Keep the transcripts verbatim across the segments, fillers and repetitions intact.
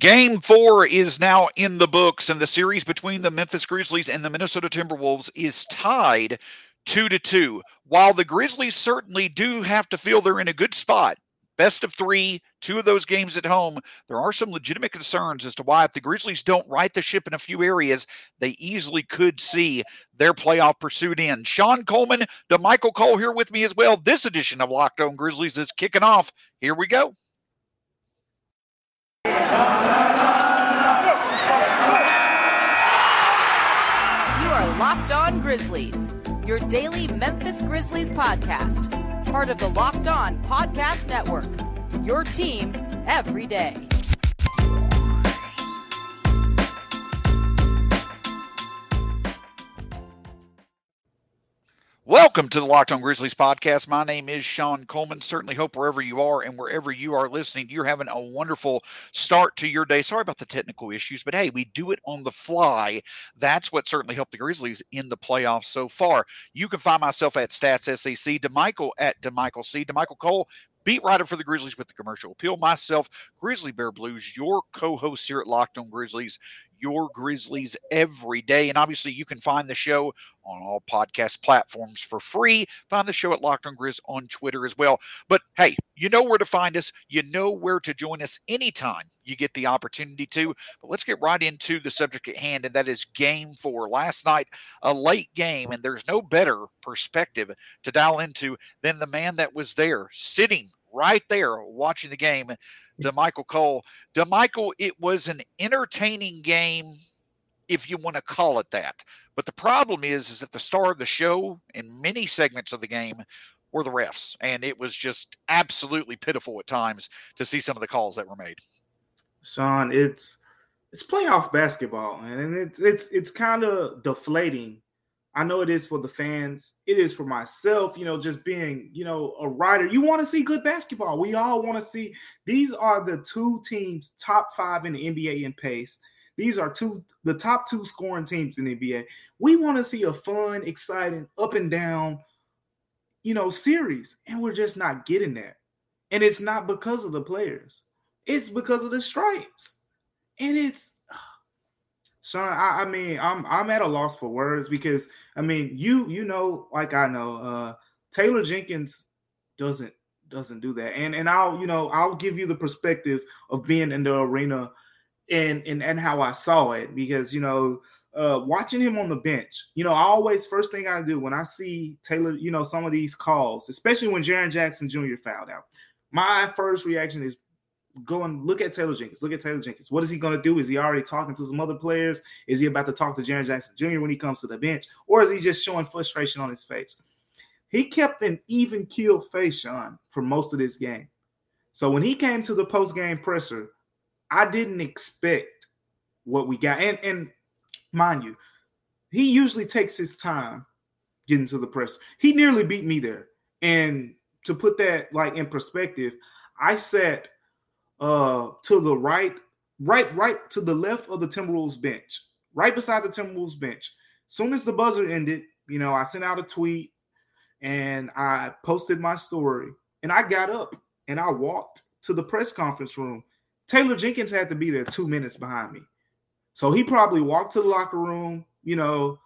Game four is now in the books, and the series between the Memphis Grizzlies and the Minnesota Timberwolves is tied two to two. While the Grizzlies certainly do have to feel they're in a good spot, best of three, two of those games at home, there are some legitimate concerns as to why, if the Grizzlies don't right the ship in a few areas, they easily could see their playoff pursuit end. Sean Coleman, DeMichael Cole here with me as well. This edition of Locked On Grizzlies is kicking off. Here we go. Locked On Grizzlies, your daily Memphis Grizzlies podcast, part of the Locked On Podcast Network, your team every day. Welcome to the Locked On Grizzlies podcast. My name is Sean Coleman. Certainly hope wherever you are and wherever you are listening, you're having a wonderful start to your day. Sorry about the technical issues, but hey, we do it on the fly. That's what certainly helped the Grizzlies in the playoffs so far. You can find myself at StatsSEC, DeMichael at DeMichael C, DeMichael Cole, beat writer for the Grizzlies with the Commercial Appeal, myself, Grizzly Bear Blues, your co-host here at Locked On Grizzlies, your Grizzlies every day. And obviously you can find the show on all podcast platforms for free. Find the show at Locked On Grizz on Twitter as well. But hey, you know where to find us. You know where to join us anytime you get the opportunity to. But let's get right into the subject at hand, and that is game four. Last night, a late game, and there's no better perspective to dial into than the man that was there, sitting right there watching the game, DeMichael Cole. DeMichael, it was an entertaining game, if you want to call it that. But the problem is, is that the star of the show in many segments of the game were the refs. And it was just absolutely pitiful at times to see some of the calls that were made. Sean, it's it's playoff basketball, man, and it's it's it's kind of deflating. I know it is for the fans. It is for myself, you know, just being, you know, a writer. You want to see good basketball. We all want to see. These are the two teams top five in the N B A in pace. These are two the top two scoring teams in the N B A. We want to see a fun, exciting, up and down, you know, series. And we're just not getting that. And it's not because of the players. It's because of the stripes. And it's, Sean, I, I mean, I'm I'm at a loss for words because, I mean, you you know, like I know, uh, Taylor Jenkins doesn't doesn't do that. And and I'll, you know, I'll give you the perspective of being in the arena and and, and how I saw it because, you know, uh, watching him on the bench, you know, I always, first thing I do when I see Taylor, you know, some of these calls, especially when Jaren Jackson Junior fouled out, my first reaction is, go and look at Taylor Jenkins. Look at Taylor Jenkins. What is he going to do? Is he already talking to some other players? Is he about to talk to Jaren Jackson Junior when he comes to the bench? Or is he just showing frustration on his face? He kept an even keel face, Sean, for most of this game. So when he came to the post-game presser, I didn't expect what we got. And, and mind you, he usually takes his time getting to the presser. He nearly beat me there. And to put that like in perspective, I sat – Uh, to the right, right, right to the left of the Timberwolves bench, right beside the Timberwolves bench. Soon as the buzzer ended, you know, I sent out a tweet and I posted my story and I got up and I walked to the press conference room. Taylor Jenkins had to be there two minutes behind me. So he probably walked to the locker room, you know,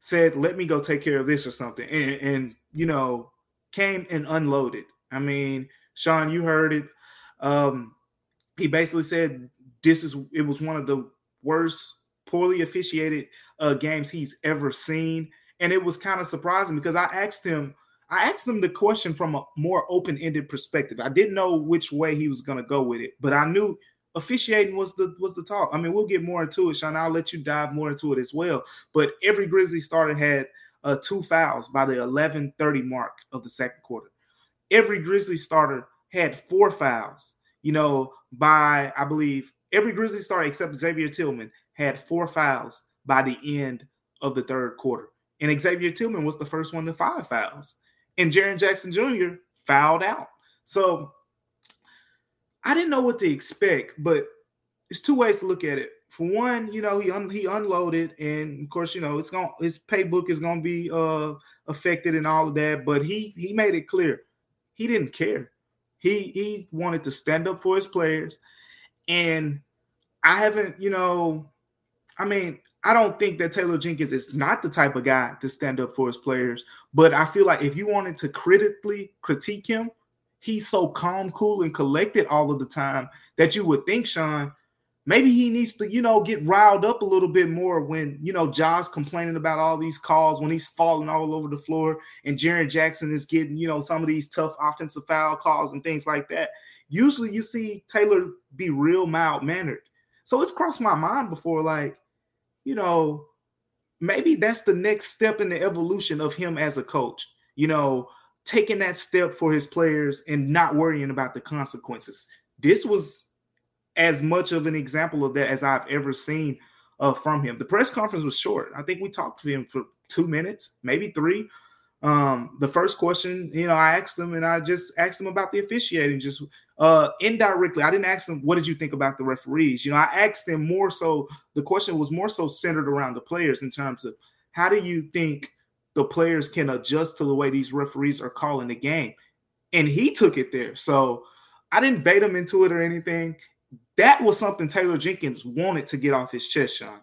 said, let me go take care of this or something. And, and you know, came and unloaded. I mean, Sean, you heard it. Um, he basically said this is it was one of the worst, poorly officiated uh, games he's ever seen. And it was kind of surprising because I asked him, I asked him the question from a more open-ended perspective. I didn't know which way he was going to go with it, but I knew officiating was the was the talk. I mean, we'll get more into it, Sean. I'll let you dive more into it as well. But every Grizzly starter had uh, two fouls by the eleven thirty mark of the second quarter. Every Grizzly starter had four fouls, you know, by, I believe, every Grizzly starter except Xavier Tillman had four fouls by the end of the third quarter. And Xavier Tillman was the first one to five fouls. And Jaren Jackson Junior fouled out. So I didn't know what to expect, but it's two ways to look at it. For one, you know, he un- he unloaded, and of course, you know, it's going his paybook is going to be uh, affected and all of that, but he he made it clear he didn't care. He he wanted to stand up for his players, and I haven't, you know, I mean, I don't think that Taylor Jenkins is not the type of guy to stand up for his players, but I feel like if you wanted to critically critique him, he's so calm, cool, and collected all of the time that you would think, Sean, maybe he needs to, you know, get riled up a little bit more when, you know, Ja's complaining about all these calls, when he's falling all over the floor and Jaren Jackson is getting, you know, some of these tough offensive foul calls and things like that. Usually you see Taylor be real mild-mannered. So it's crossed my mind before, like, you know, maybe that's the next step in the evolution of him as a coach, you know, taking that step for his players and not worrying about the consequences. This was as much of an example of that as I've ever seen uh, from him. The press conference was short. I think we talked to him for two minutes, maybe three. Um, the first question, you know, I asked him, and I just asked him about the officiating, just uh, indirectly. I didn't ask him, what did you think about the referees? You know, I asked him more so, the question was more so centered around the players in terms of how do you think the players can adjust to the way these referees are calling the game? And he took it there. So I didn't bait him into it or anything. That was something Taylor Jenkins wanted to get off his chest, Sean.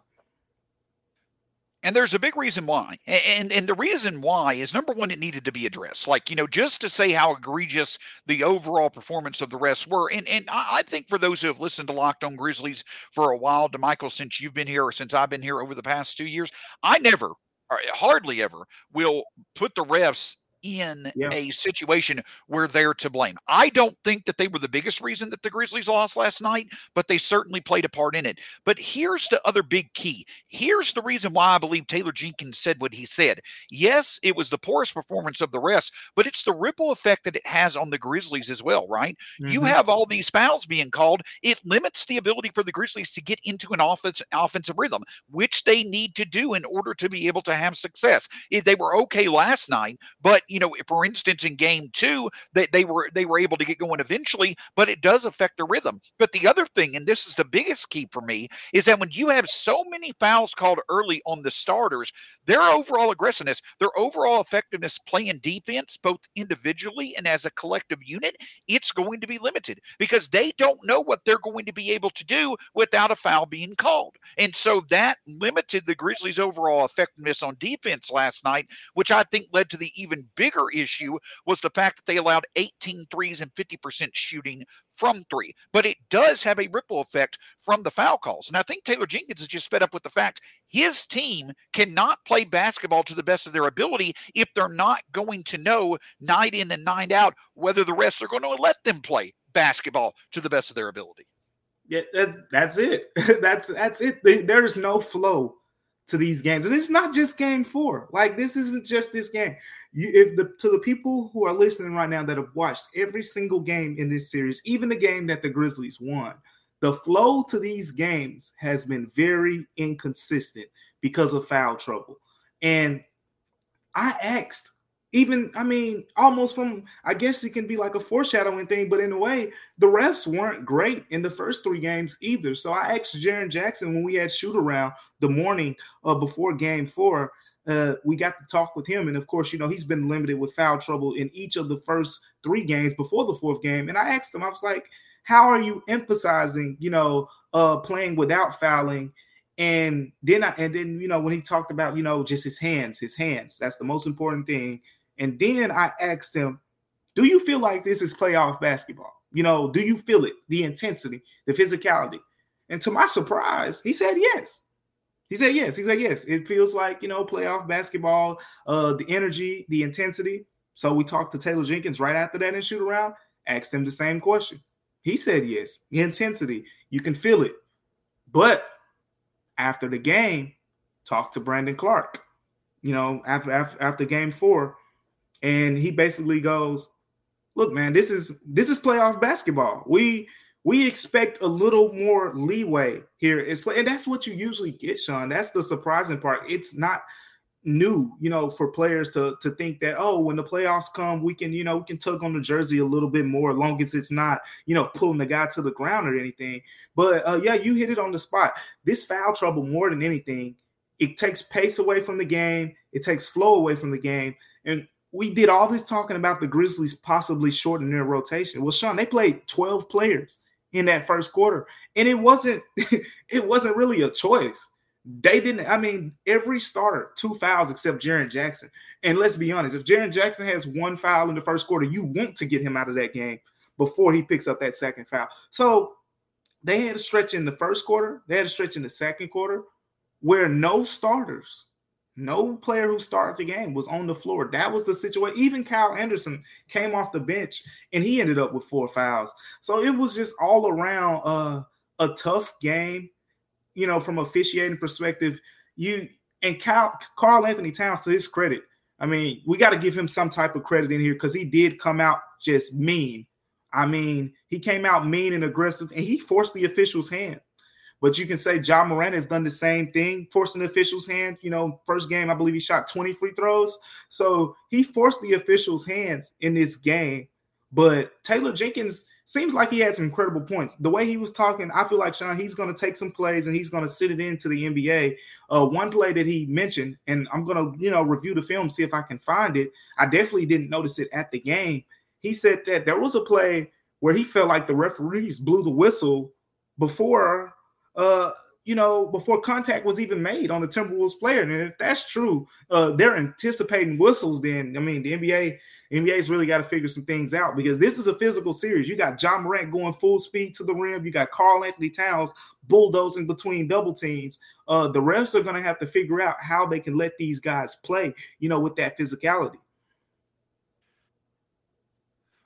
And there's a big reason why. And and the reason why is, number one, it needed to be addressed. Like, you know, just to say how egregious the overall performance of the refs were. And and I think for those who have listened to Locked On Grizzlies for a while, DeMichael, since you've been here or since I've been here over the past two years, I never, or hardly ever, will put the refs in yeah. a situation where they're to blame. I don't think that they were the biggest reason that the Grizzlies lost last night, but they certainly played a part in it. But here's the other big key. Here's the reason why I believe Taylor Jenkins said what he said. Yes, it was the poorest performance of the refs, but it's the ripple effect that it has on the Grizzlies as well, right? Mm-hmm. You have all these fouls being called. It limits the ability for the Grizzlies to get into an offense, offensive rhythm, which they need to do in order to be able to have success. They were okay last night, but you know, for instance, in game two, they, they were they were able to get going eventually, but it does affect the rhythm. But the other thing, and this is the biggest key for me, is that when you have so many fouls called early on the starters, their overall aggressiveness, their overall effectiveness playing defense, both individually and as a collective unit, it's going to be limited because they don't know what they're going to be able to do without a foul being called. And so that limited the Grizzlies' overall effectiveness on defense last night, which I think led to the even bigger bigger issue was the fact that they allowed eighteen threes and fifty percent shooting from three. But it does have a ripple effect from the foul calls. And I think Taylor Jenkins has just fed up with the fact his team cannot play basketball to the best of their ability if they're not going to know night in and night out whether the refs are going to let them play basketball to the best of their ability. Yeah, that's that's it. that's that's it. There's no flow to these games. And it's not just game four. Like, this isn't just this game. You, if the to the people who are listening right now that have watched every single game in this series, even the game that the Grizzlies won, the flow to these games has been very inconsistent because of foul trouble. And I asked, even, I mean, almost from, I guess it can be like a foreshadowing thing, but in a way, the refs weren't great in the first three games either. So I asked Jaren Jackson when we had shoot around the morning uh, before game four, uh, we got to talk with him. And of course, you know, he's been limited with foul trouble in each of the first three games before the fourth game. And I asked him, I was like, how are you emphasizing, you know, uh, playing without fouling? And then, I, and then, you know, when he talked about, you know, just his hands, his hands, that's the most important thing. And then I asked him, do you feel like this is playoff basketball? You know, do you feel it? The intensity, the physicality. And to my surprise, he said yes. He said yes. He said yes. It feels like, you know, playoff basketball, uh, the energy, the intensity. So we talked to Taylor Jenkins right after that in shoot around, asked him the same question. He said yes. The intensity, you can feel it. But after the game, talked to Brandon Clark, you know, after after, after game four. And he basically goes, look, man, this is this is playoff basketball. We we expect a little more leeway here. It's play, and that's what you usually get, Sean. That's the surprising part. It's not new, you know, for players to, to think that, oh, when the playoffs come, we can, you know, we can tug on the jersey a little bit more, as long as it's not, you know, pulling the guy to the ground or anything. But, uh, yeah, you hit it on the spot. This foul trouble, more than anything, it takes pace away from the game. It takes flow away from the game. And we did all this talking about the Grizzlies possibly shortening their rotation. Well, Sean, they played twelve players in that first quarter. And it wasn't it wasn't really a choice. They didn't, I mean, every starter, two fouls except Jaren Jackson. And let's be honest, if Jaren Jackson has one foul in the first quarter, you want to get him out of that game before he picks up that second foul. So they had a stretch in the first quarter. They had a stretch in the second quarter where no starters, no player who started the game was on the floor. That was the situation. Even Kyle Anderson came off the bench, and he ended up with four fouls. So it was just all around uh, a tough game. You know, from officiating perspective, you and Kyle, Karl Anthony Towns, to his credit, I mean, we got to give him some type of credit in here because he did come out just mean. I mean, he came out mean and aggressive, and he forced the official's hand. But you can say Ja Morant has done the same thing, forcing the official's hand. You know, first game, I believe he shot twenty free throws. So he forced the official's hands in this game. But Taylor Jenkins seems like he had some incredible points. The way he was talking, I feel like, Sean, he's going to take some plays and he's going to sit it into the N B A. Uh, one play that he mentioned, and I'm going to, you know, review the film, see if I can find it. I definitely didn't notice it at the game. He said that there was a play where he felt like the referees blew the whistle before, uh, you know, before contact was even made on the Timberwolves player. And if that's true, uh, they're anticipating whistles then. I mean, the N B A – N B A's really got to figure some things out because this is a physical series. You got Ja Morant going full speed to the rim. You got Karl Anthony Towns bulldozing between double teams. Uh, the refs are going to have to figure out how they can let these guys play, you know, with that physicality.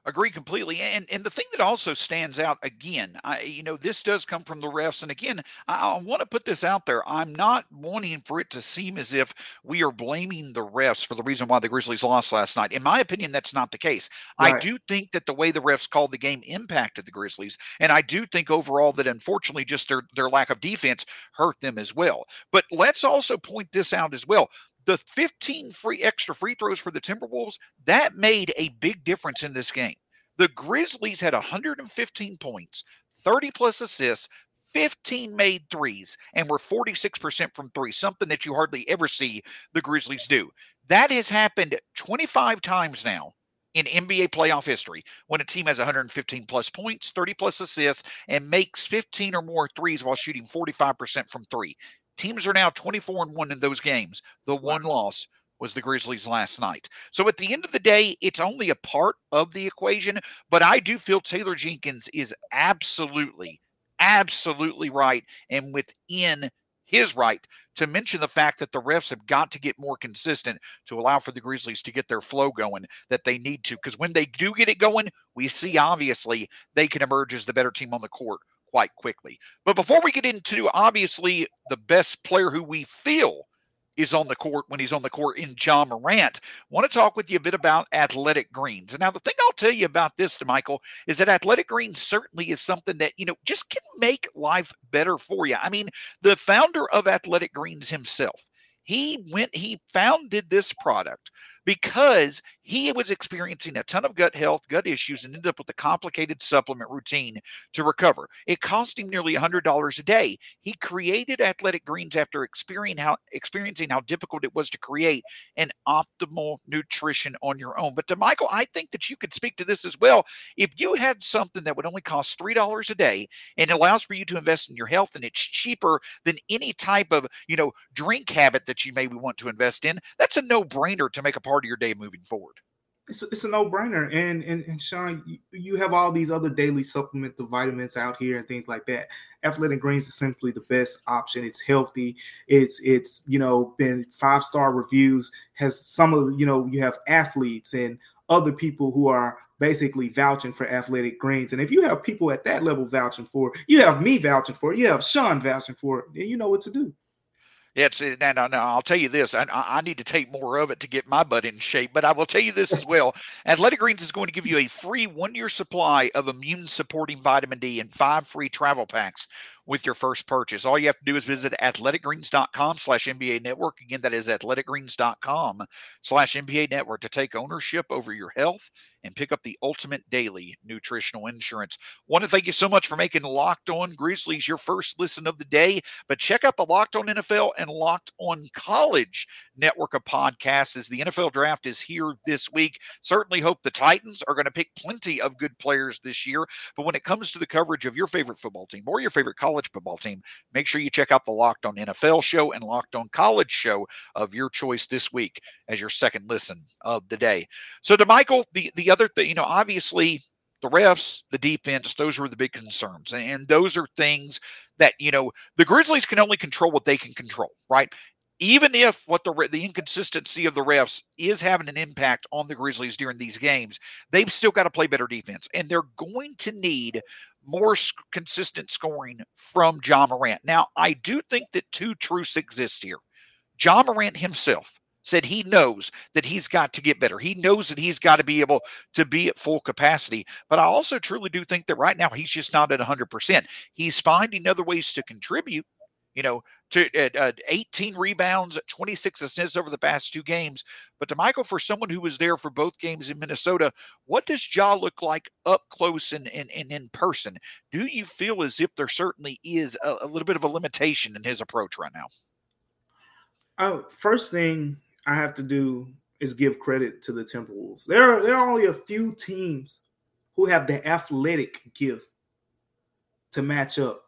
Agree completely. And and the thing that also stands out, again, I, you know, this does come from the refs. And again, I, I want to put this out there. I'm not wanting for it to seem as if we are blaming the refs for the reason why the Grizzlies lost last night. In my opinion, that's not the case. Right. I do think that the way the refs called the game impacted the Grizzlies. And I do think overall that, unfortunately, just their, their lack of defense hurt them as well. But let's also point this out as well. The fifteen free extra free throws for the Timberwolves, that made a big difference in this game. The Grizzlies had one hundred fifteen points, thirty-plus assists, fifteen made threes, and were forty-six percent from three, something that you hardly ever see the Grizzlies do. That has happened twenty-five times now in N B A playoff history when a team has one hundred fifteen-plus points, thirty-plus assists, and makes fifteen or more threes while shooting forty-five percent from three. Teams are now twenty-four and one in those games. The one loss was the Grizzlies last night. So at the end of the day, it's only a part of the equation, but I do feel Taylor Jenkins is absolutely, absolutely right and within his right to mention the fact that the refs have got to get more consistent to allow for the Grizzlies to get their flow going that they need to. Because when they do get it going, we see obviously they can emerge as the better team on the court quite quickly. But before we get into, obviously, the best player who we feel is on the court when he's on the court in Ja Morant, I want to talk with you a bit about Athletic Greens. And now the thing I'll tell you about this, DeMichael, is that Athletic Greens certainly is something that, you know, just can make life better for you. I mean, the founder of Athletic Greens himself, he went, he founded this product because he was experiencing a ton of gut health, gut issues, and ended up with a complicated supplement routine to recover. It cost him nearly one hundred dollars a day. He created Athletic Greens after experiencing how, experiencing how difficult it was to create an optimal nutrition on your own. But DeMichael, I think that you could speak to this as well. If you had something that would only cost three dollars a day and allows for you to invest in your health, and it's cheaper than any type of, you know, drink habit that you maybe want to invest in, that's a no-brainer to make a part of your day moving forward. It's, it's a no-brainer. And, and, and Sean, you, you have all these other daily supplement, the vitamins out here and things like that. Athletic Greens is simply the best option. It's healthy. It's, it's, you know, been five-star reviews, has some of, you know, you have athletes and other people who are basically vouching for Athletic Greens. And if you have people at that level vouching for it, you have me vouching for it, you have Sean vouching for it, and you know what to do. It's, and I, now I'll tell you this, I, I need to take more of it to get my butt in shape, but I will tell you this as well. Athletic Greens is going to give you a free one-year supply of immune-supporting vitamin D and five free travel packs with your first purchase. All you have to do is visit athletic greens dot com slash N B A network. Again, that is athletic greens dot com slash N B A network to take ownership over your health and pick up the ultimate daily nutritional insurance. Want to thank you so much for making Locked On Grizzlies your first listen of the day, but check out the Locked On N F L and Locked On College network of podcasts as the N F L draft is here this week. Certainly hope the Titans are going to pick plenty of good players this year, but when it comes to the coverage of your favorite football team or your favorite college football team, make sure you check out the Locked On N F L show and Locked On College show of your choice this week as your second listen of the day. So DeMichael, the, the other thing, you know, obviously the refs, the defense, those were the big concerns. And those are things that, you know, the Grizzlies can only control what they can control, right? Even if what the the inconsistency of the refs is having an impact on the Grizzlies during these games, they've still got to play better defense, and they're going to need more sc- consistent scoring from Ja Morant. Now, I do think that two truths exist here. Ja Morant himself said he knows that he's got to get better. He knows that he's got to be able to be at full capacity. But I also truly do think that right now he's just not at one hundred percent. He's finding other ways to contribute. You know, to uh, eighteen rebounds, twenty-six assists over the past two games. But DeMichael, for someone who was there for both games in Minnesota, what does Ja look like up close and, and, and in person? Do you feel as if there certainly is a, a little bit of a limitation in his approach right now? Oh, first thing I have to do is give credit to the Timberwolves. There are, there are only a few teams who have the athletic gift to match up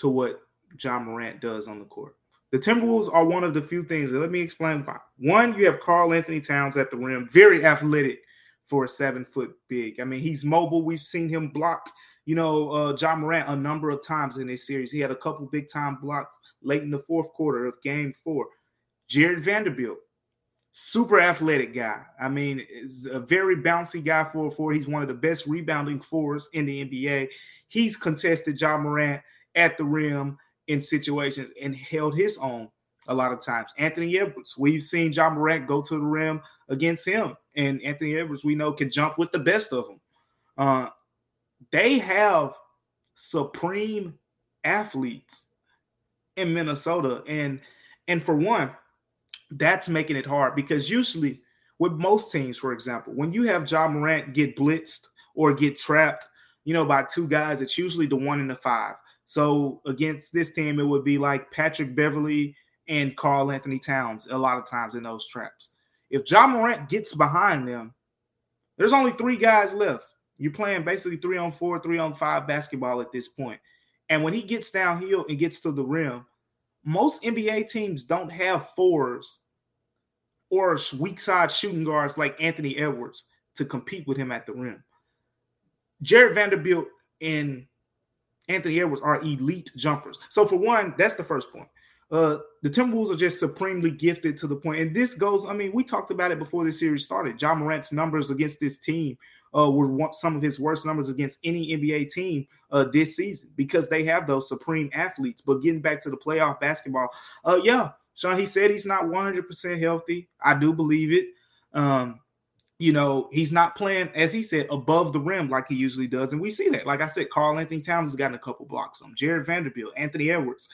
to what Ja Morant does on the court. The Timberwolves are one of the few things, and let me explain why. One, you have Karl Anthony Towns at the rim, very athletic for a seven-foot big. I mean, he's mobile. We've seen him block, you know, uh, Ja Morant a number of times in this series. He had a couple big-time blocks late in the fourth quarter of game four. Jared Vanderbilt, super athletic guy. I mean, is a very bouncy guy for a forward. He's one of the best rebounding forwards in the N B A. He's contested Ja Morant at the rim in situations and held his own a lot of times. Anthony Edwards, we've seen Ja Morant go to the rim against him, and Anthony Edwards, we know, can jump with the best of them. Uh, they have supreme athletes in Minnesota, and and for one, that's making it hard because usually with most teams, for example, when you have Ja Morant get blitzed or get trapped, you know, by two guys, it's usually the one and the five. So against this team, it would be like Patrick Beverley and Karl Anthony Towns a lot of times in those traps. If Ja Morant gets behind them, there's only three guys left. You're playing basically three on four, three on five basketball at this point. And when he gets downhill and gets to the rim, most N B A teams don't have fours or weak side shooting guards like Anthony Edwards to compete with him at the rim. Jared Vanderbilt and Anthony Edwards are elite jumpers. So for one, that's the first point. Uh, the Timberwolves are just supremely gifted to the point. And this goes, I mean, we talked about it before this series started. Ja Morant's numbers against this team uh, were some of his worst numbers against any N B A team uh, this season because they have those supreme athletes. But getting back to the playoff basketball, uh, yeah, Sean, he said he's not one hundred percent healthy. I do believe it. Um, You know, he's not playing, as he said, above the rim like he usually does. And we see that. Like I said, Karl Anthony Towns has gotten a couple blocks on Jared Vanderbilt, Anthony Edwards.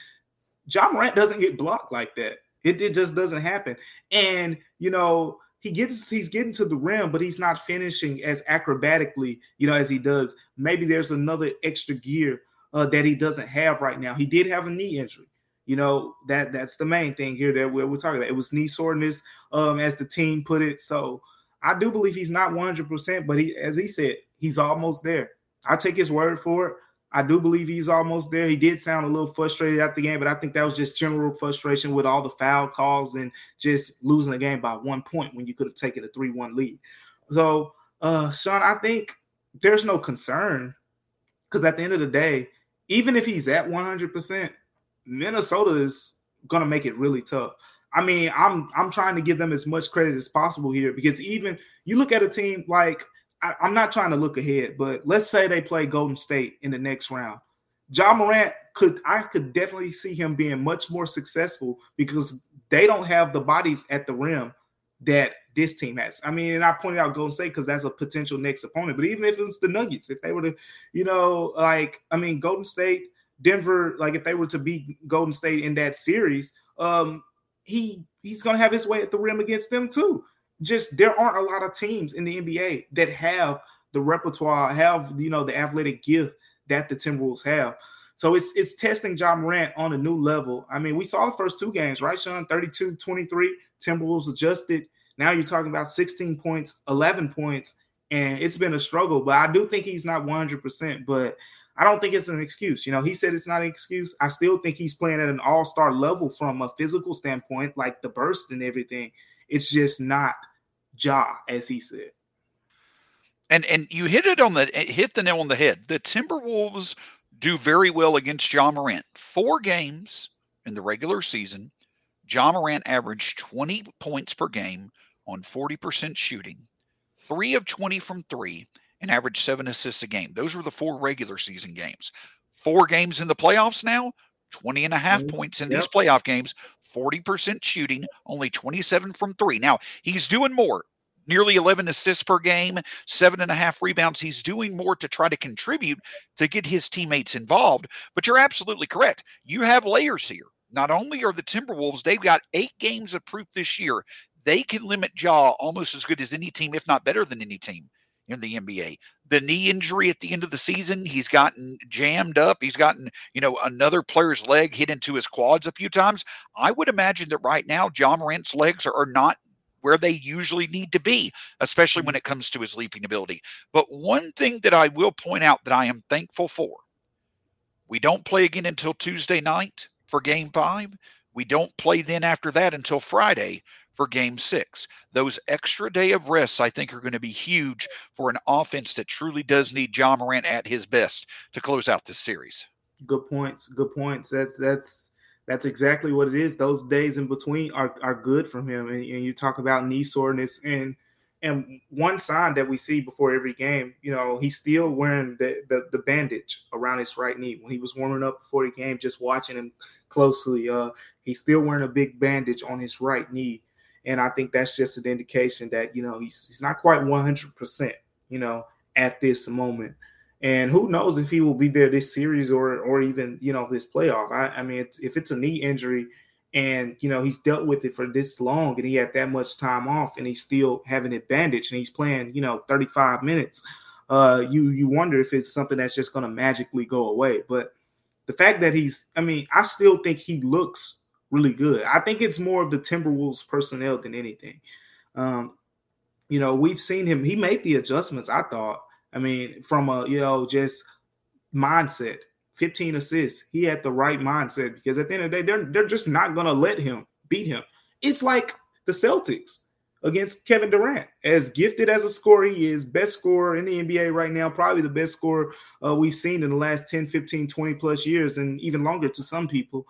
Ja Morant doesn't get blocked like that. It, it just doesn't happen. And, you know, he gets he's getting to the rim, but he's not finishing as acrobatically, you know, as he does. Maybe there's another extra gear uh, that he doesn't have right now. He did have a knee injury. You know, that that's the main thing here that we're, we're talking about. It was knee soreness, um, as the team put it. So I do believe he's not one hundred percent, but he, as he said, he's almost there. I take his word for it. I do believe he's almost there. He did sound a little frustrated at the game, but I think that was just general frustration with all the foul calls and just losing the game by one point when you could have taken a three one lead. So, uh, Sean, I think there's no concern because at the end of the day, even if he's at one hundred percent, Minnesota is going to make it really tough. I mean, I'm I'm trying to give them as much credit as possible here because even you look at a team like I, I'm not trying to look ahead, but let's say they play Golden State in the next round. Ja Morant could I could definitely see him being much more successful because they don't have the bodies at the rim that this team has. I mean, and I pointed out Golden State because that's a potential next opponent. But even if it was the Nuggets, if they were to, you know, like I mean, Golden State, Denver, like if they were to beat Golden State in that series, um, he he's going to have his way at the rim against them too. Just there aren't a lot of teams in the N B A that have the repertoire, have, you know, the athletic gift that the Timberwolves have. So it's it's testing Ja Morant on a new level. I mean, we saw the first two games, right, Sean? thirty-two twenty-three, Timberwolves adjusted. Now you're talking about sixteen points, eleven points, and it's been a struggle. But I do think he's not one hundred percent, but I don't think it's an excuse. You know, he said it's not an excuse. I still think he's playing at an all-star level from a physical standpoint, like the burst and everything. It's just not Ja, as he said. And and you hit it on the hit the nail on the head. The Timberwolves do very well against Ja Morant. Four games in the regular season, Ja Morant averaged twenty points per game on forty percent shooting, three of twenty from three, and averaged seven assists a game. Those were the four regular season games. Four games in the playoffs now, twenty and a half mm-hmm. points in yep. these playoff games, forty percent shooting, only twenty-seven from three. Now, he's doing more. Nearly eleven assists per game, seven and a half rebounds. He's doing more to try to contribute to get his teammates involved. But you're absolutely correct. You have layers here. Not only are the Timberwolves, they've got eight games of proof this year. They can limit Ja almost as good as any team, if not better than any team in the N B A. The knee injury at the end of the season, he's gotten jammed up. He's gotten, you know, another player's leg hit into his quads a few times. I would imagine that right now, Ja Morant's legs are, are not where they usually need to be, especially when it comes to his leaping ability. But one thing that I will point out that I am thankful for, we don't play again until Tuesday night for game five. We don't play then after that until Friday for game six. Those extra day of rests, I think, are going to be huge for an offense that truly does need Ja Morant at his best to close out this series. Good points. Good points. That's, that's, That's exactly what it is. Those days in between are, are good from him. And, and you talk about knee soreness. And and one sign that we see before every game, you know, he's still wearing the, the, the bandage around his right knee. When he was warming up before the game, just watching him closely, uh, he's still wearing a big bandage on his right knee. And I think that's just an indication that, you know, he's, he's not quite one hundred percent, you know, at this moment. And who knows if he will be there this series or or even, you know, this playoff. I, I mean, it's, if it's a knee injury and, you know, he's dealt with it for this long and he had that much time off and he's still having it bandaged and he's playing, you know, thirty-five minutes, uh, you you wonder if it's something that's just going to magically go away. But the fact that he's – I mean, I still think he looks really good. I think it's more of the Timberwolves personnel than anything. Um, you know, we've seen him – he made the adjustments, I thought. I mean, from a, you know, just mindset, fifteen assists. He had the right mindset because at the end of the day, they're, they're just not going to let him beat him. It's like the Celtics against Kevin Durant. As gifted as a scorer he is, best scorer in the N B A right now, probably the best scorer uh, we've seen in the last ten, fifteen, twenty plus years and even longer to some people.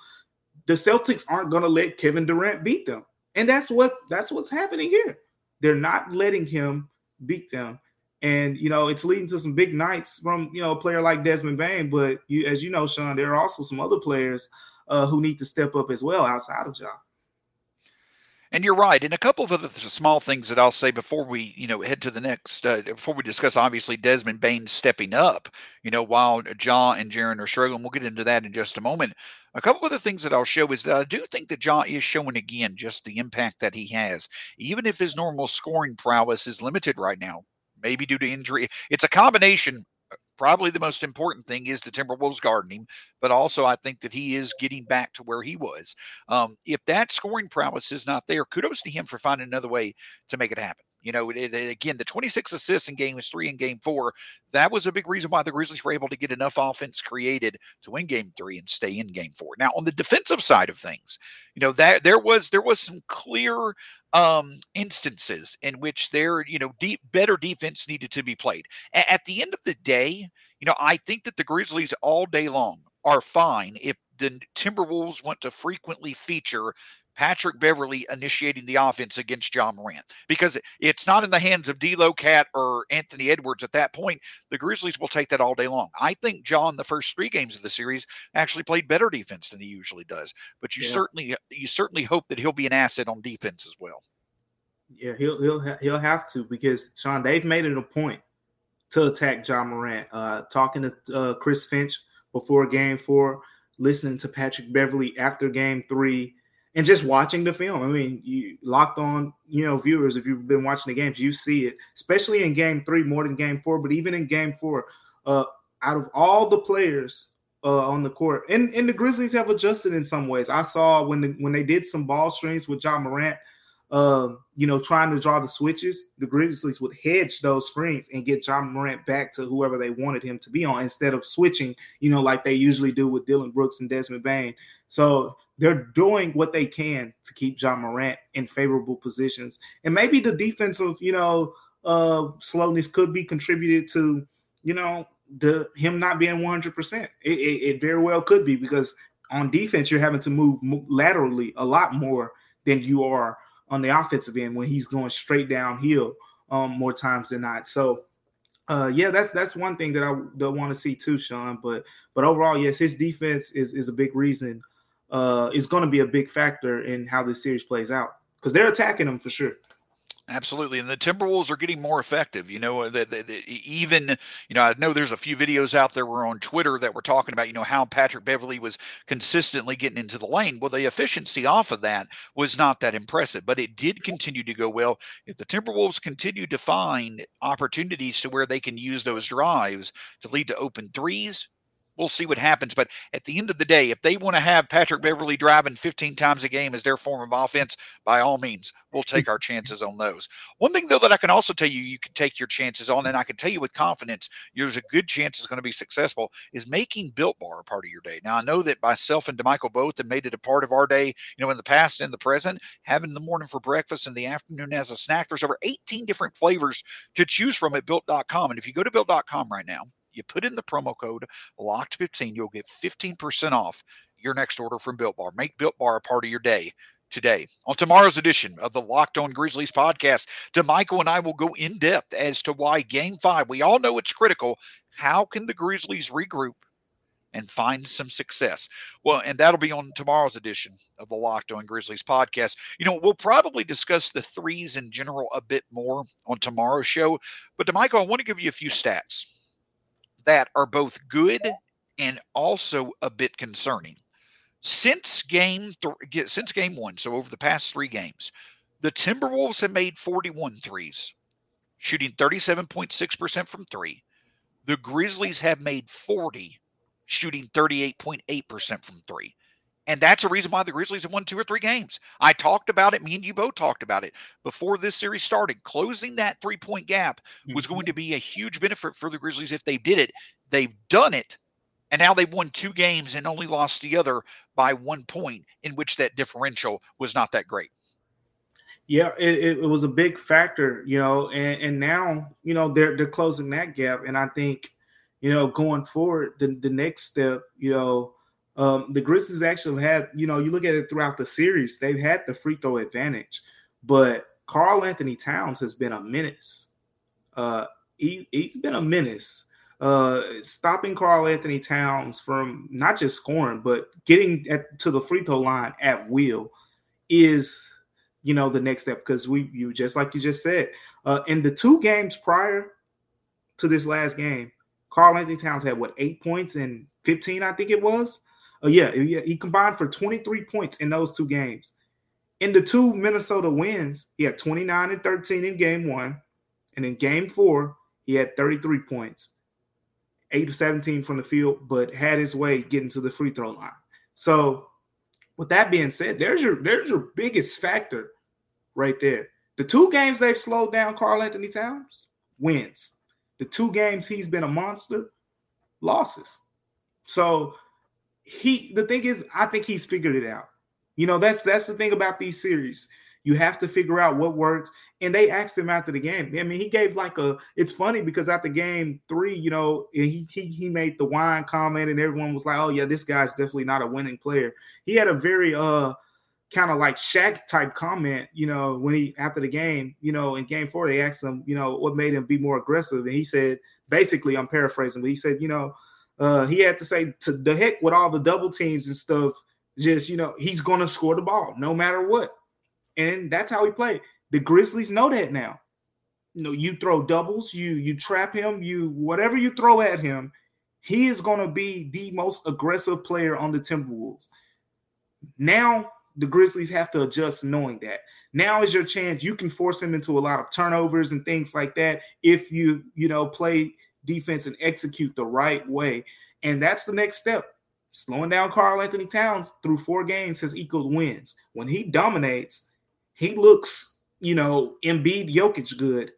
The Celtics aren't going to let Kevin Durant beat them. And that's what that's what's happening here. They're not letting him beat them. And, you know, it's leading to some big nights from, you know, a player like Desmond Bane. But you, as you know, Sean, there are also some other players uh, who need to step up as well outside of Ja. And you're right. And a couple of other small things that I'll say before we, you know, head to the next, uh, before we discuss, obviously, Desmond Bane stepping up, you know, while Ja and Jaren are struggling. We'll get into that in just a moment. A couple of the things that I'll show is that I do think that Ja is showing again just the impact that he has, even if his normal scoring prowess is limited right now. Maybe due to injury. It's a combination. Probably the most important thing is the Timberwolves guarding him, but also I think that he is getting back to where he was. Um, if that scoring prowess is not there, kudos to him for finding another way to make it happen. You know, it, it, again, the twenty-six assists in games three and game four, that was a big reason why the Grizzlies were able to get enough offense created to win game three and stay in game four. Now, on the defensive side of things, you know, that there was there was some clear um, instances in which there, you know, deep better defense needed to be played. A- at the end of the day, you know, I think that the Grizzlies all day long are fine if the Timberwolves want to frequently feature Patrick Beverley initiating the offense against Ja Morant, because it's not in the hands of D'Lo Cat or Anthony Edwards at that point. The Grizzlies will take that all day long. I think Ja in the first three games of the series actually played better defense than he usually does, but you yeah. certainly you certainly hope that he'll be an asset on defense as well. Yeah, he'll he'll ha- he'll have to, because Sean, they've made it a point to attack Ja Morant. Uh, talking to uh, Chris Finch before game four, listening to Patrick Beverley after game three, and just watching the film. I mean, you locked on, you know, viewers, if you've been watching the games, you see it, especially in game three more than game four. But even in game four, uh, out of all the players uh, on the court, and, and the Grizzlies have adjusted in some ways. I saw when the, when they did some ball screens with Ja Morant, uh, you know, trying to draw the switches, the Grizzlies would hedge those screens and get Ja Morant back to whoever they wanted him to be on instead of switching, you know, like they usually do with Dillon Brooks and Desmond Bane. So they're doing what they can to keep Ja Morant in favorable positions. And maybe the defensive, you know, uh, slowness could be contributed to, you know, the him not being one hundred percent. It, it, it very well could be, because on defense, you're having to move laterally a lot more than you are on the offensive end when he's going straight downhill um, more times than not. So, uh, yeah, that's that's one thing that I don't want to see too, Sean. But but overall, yes, his defense is is a big reason. Uh, is going to be a big factor in how this series plays out, because they're attacking them for sure. Absolutely. And the Timberwolves are getting more effective. You know, that even, you know, I know there's a few videos out there were on Twitter that were talking about, you know, how Patrick Beverley was consistently getting into the lane. Well, the efficiency off of that was not that impressive, but it did continue to go well. If the Timberwolves continue to find opportunities to where they can use those drives to lead to open threes, we'll see what happens. But at the end of the day, if they want to have Patrick Beverley driving fifteen times a game as their form of offense, by all means, we'll take our chances on those. One thing, though, that I can also tell you you can take your chances on, and I can tell you with confidence there's a good chance it's going to be successful, is making Built Bar a part of your day. Now, I know that myself and DeMichael both have made it a part of our day, you know, in the past and the present, having the morning for breakfast and the afternoon as a snack. There's over eighteen different flavors to choose from at Built dot com. And if you go to Built dot com right now, you put in the promo code locked fifteen, you'll get fifteen percent off your next order from Built Bar. Make Built Bar a part of your day today. On tomorrow's edition of the Locked On Grizzlies podcast, DeMichael and I will go in depth as to why game five, we all know it's critical. How can the Grizzlies regroup and find some success? Well, and that'll be on tomorrow's edition of the Locked On Grizzlies podcast. You know, we'll probably discuss the threes in general a bit more on tomorrow's show, but DeMichael, I want to give you a few stats that are both good and also a bit concerning. Since game th- since game one, so over the past three games, the Timberwolves have made forty-one threes, shooting thirty-seven point six percent from three. The Grizzlies have made forty, shooting thirty-eight point eight percent from three. And that's a reason why the Grizzlies have won two or three games. I talked about it. Me and you both talked about it before this series started. Closing that three-point gap was going to be a huge benefit for the Grizzlies if they did it. They've done it, and now they've won two games and only lost the other by one point, in which that differential was not that great. Yeah, it, it was a big factor, you know, and, and now, you know, they're, they're closing that gap. And I think, you know, going forward, the, the next step, you know, Um, the Grizzlies actually had, you know, you look at it throughout the series, they've had the free throw advantage, but Karl Anthony Towns has been a menace. Uh, he, he's been a menace. Uh, stopping Karl Anthony Towns from not just scoring, but getting at, to the free throw line at will is, you know, the next step, because we, you just like you just said, uh, in the two games prior to this last game, Karl Anthony Towns had what, eight points and fifteen, I think it was. Uh, yeah, he combined for twenty-three points in those two games. In the two Minnesota wins, he had twenty-nine and thirteen in game one. And in game four, he had thirty-three points, eight of seventeen from the field, but had his way getting to the free throw line. So with that being said, there's your, there's your biggest factor right there. The two games they've slowed down Karl Anthony Towns, wins. The two games he's been a monster, losses. So He the thing is, I think he's figured it out. You know, that's that's the thing about these series. You have to figure out what works. And they asked him after the game. I mean, he gave like a it's funny because after game three, you know, he he he made the wine comment and everyone was like, oh, yeah, this guy's definitely not a winning player. He had a very uh kind of like Shaq type comment, you know, when he after the game, you know, in game four, they asked him, you know, what made him be more aggressive. And he said, basically, I'm paraphrasing, but he said, you know, Uh, he had to say, to the heck with all the double teams and stuff, just, you know, he's going to score the ball no matter what. And that's how he played. The Grizzlies know that now. You know, you throw doubles, you you trap him, you whatever you throw at him, He is going to be the most aggressive player on the Timberwolves. Now the Grizzlies have to adjust knowing that. Now is your chance. You can force him into a lot of turnovers and things like that if you, you know, play defense and execute the right way. And that's the next step. Slowing down Karl Anthony Towns through four games has equaled wins. When he dominates, he looks, you know, Embiid, Jokic good,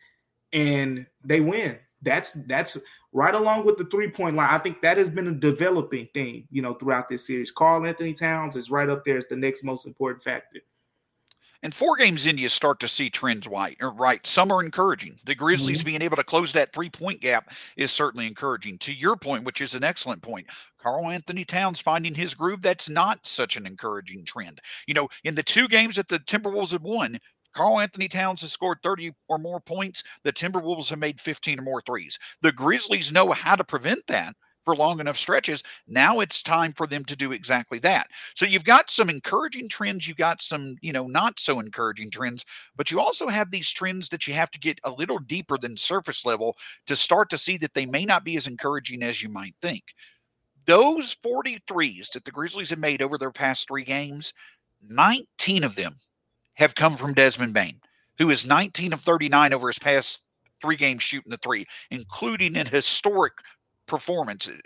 and they win. That's that's right along with the three-point line. I think that has been a developing thing, you know, throughout this series. Karl Anthony Towns is right up there as the next most important factor. And four games in, you start to see trends right. Right. Some are encouraging. The Grizzlies mm-hmm. being able to close that three-point gap is certainly encouraging. To your point, which is an excellent point, Karl Anthony Towns finding his groove, that's not such an encouraging trend. You know, in the two games that the Timberwolves have won, Karl Anthony Towns has scored thirty or more points. The Timberwolves have made fifteen or more threes. The Grizzlies know how to prevent that for long enough stretches. Now it's time for them to do exactly that. So you've got some encouraging trends. You've got some, you know, not so encouraging trends, but you also have these trends that you have to get a little deeper than surface level to start to see that they may not be as encouraging as you might think. Those forty-threes that the Grizzlies have made over their past three games, nineteen of them have come from Desmond Bane, who is nineteen of thirty-nine over his past three games shooting the three, including an historic performance. You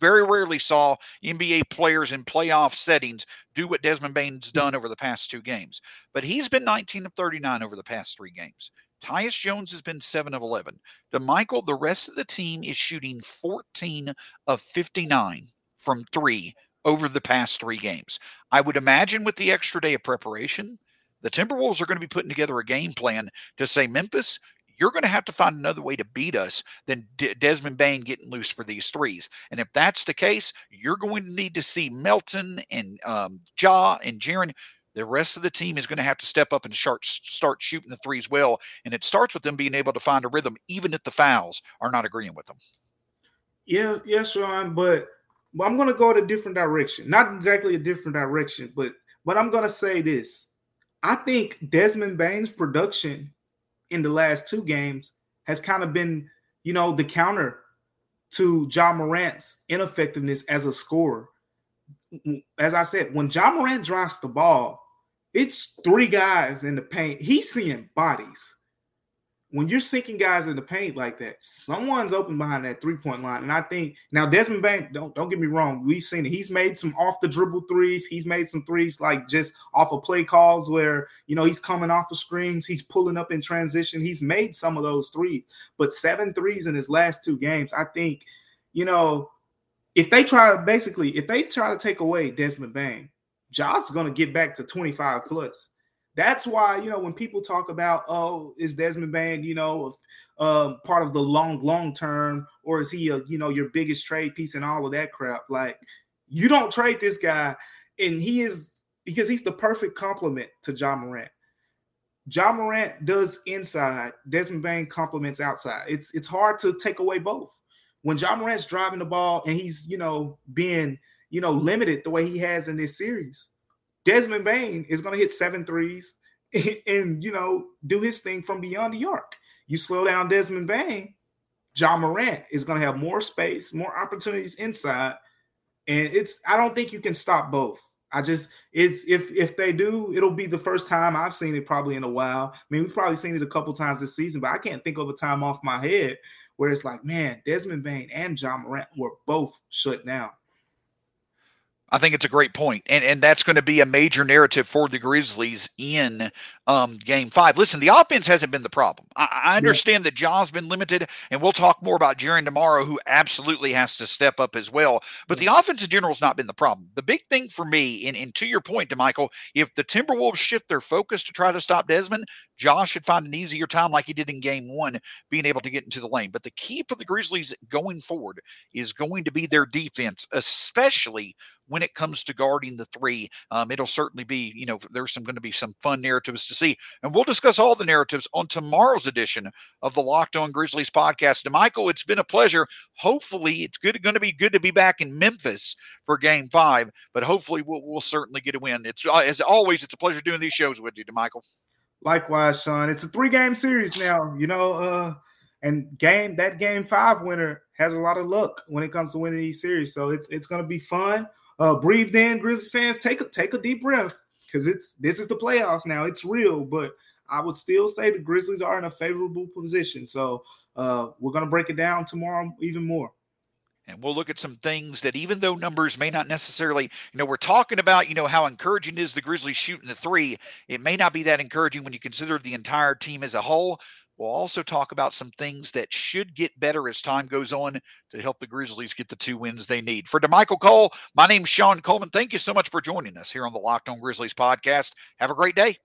very rarely saw N B A players in playoff settings do what Desmond Bane's done over the past two games. But he's been nineteen of thirty-nine over the past three games. Tyus Jones has been seven of eleven. DeMichael, the rest of the team is shooting fourteen of fifty-nine from three over the past three games. I would imagine with the extra day of preparation, the Timberwolves are going to be putting together a game plan to say, Memphis, you're going to have to find another way to beat us than De- Desmond Bane getting loose for these threes. And if that's the case, you're going to need to see Melton and um, Ja and Jaren. The rest of the team is going to have to step up and start, start shooting the threes well. And it starts with them being able to find a rhythm, even if the fouls are not agreeing with them. Yeah, yeah, Sean, but, but I'm going to go in a different direction. Not exactly a different direction, but but I'm going to say this. I think Desmond Bane's production in the last two games has kind of been, you know, the counter to Ja Morant's ineffectiveness as a scorer. As I said, when Ja Morant drops the ball, it's three guys in the paint. He's seeing bodies. When you're sinking guys in the paint like that, someone's open behind that three-point line. And I think now Desmond Bane, don't, don't get me wrong, we've seen it. He's made some off-the-dribble threes. He's made some threes like just off of play calls where, you know, he's coming off of screens. He's pulling up in transition. He's made some of those threes. But seven threes in his last two games, I think, you know, if they try to basically, if they try to take away Desmond Bane, Ja's going to get back to twenty-five plus. That's why, you know, when people talk about, oh, is Desmond Bane, you know, uh, part of the long, long term, or is he, a, you know, your biggest trade piece and all of that crap? Like, you don't trade this guy, and he is because he's the perfect complement to Ja Morant. Ja Morant does inside, Desmond Bane complements outside. It's it's hard to take away both. When Ja Morant's driving the ball and he's, you know, being, you know, limited the way he has in this series, Desmond Bane is going to hit seven threes and, and, you know, do his thing from beyond the arc. You slow down Desmond Bane, Ja Morant is going to have more space, more opportunities inside. And it's, I don't think you can stop both. I just, it's, if, if they do, it'll be the first time I've seen it probably in a while. I mean, we've probably seen it a couple times this season, but I can't think of a time off my head where it's like, man, Desmond Bane and Ja Morant were both shut down. I think it's a great point, and and that's going to be a major narrative for the Grizzlies in um, Game Five. Listen, the offense hasn't been the problem. I, I understand yeah. that Ja's been limited, and we'll talk more about Jaren tomorrow, who absolutely has to step up as well. But yeah. the offense in general has not been the problem. The big thing for me, and, and to your point, DeMichael, if the Timberwolves shift their focus to try to stop Desmond, Ja should find an easier time, like he did in Game One, being able to get into the lane. But the key for the Grizzlies going forward is going to be their defense, especially when it comes to guarding the three. Um, it'll certainly be, you know, there's some going to be some fun narratives to see. And we'll discuss all the narratives on tomorrow's edition of the Locked On Grizzlies podcast. DeMichael, it's been a pleasure. Hopefully, it's good, going to be good to be back in Memphis for Game Five, but hopefully we'll, we'll certainly get a win. It's as always, it's a pleasure doing these shows with you, DeMichael. Likewise, Sean. It's a three-game series now. You know, uh, And game that game five winner has a lot of luck when it comes to winning these series. So it's it's going to be fun. Uh, breathe in, Grizzlies fans. Take a take a deep breath because it's this is the playoffs now. It's real, but I would still say the Grizzlies are in a favorable position. So uh, we're going to break it down tomorrow even more. And we'll look at some things that even though numbers may not necessarily, you know, we're talking about, you know, how encouraging is the Grizzlies shooting the three. It may not be that encouraging when you consider the entire team as a whole. We'll also talk about some things that should get better as time goes on to help the Grizzlies get the two wins they need. For DeMichael Cole, my name's Sean Coleman. Thank you so much for joining us here on the Locked On Grizzlies podcast. Have a great day.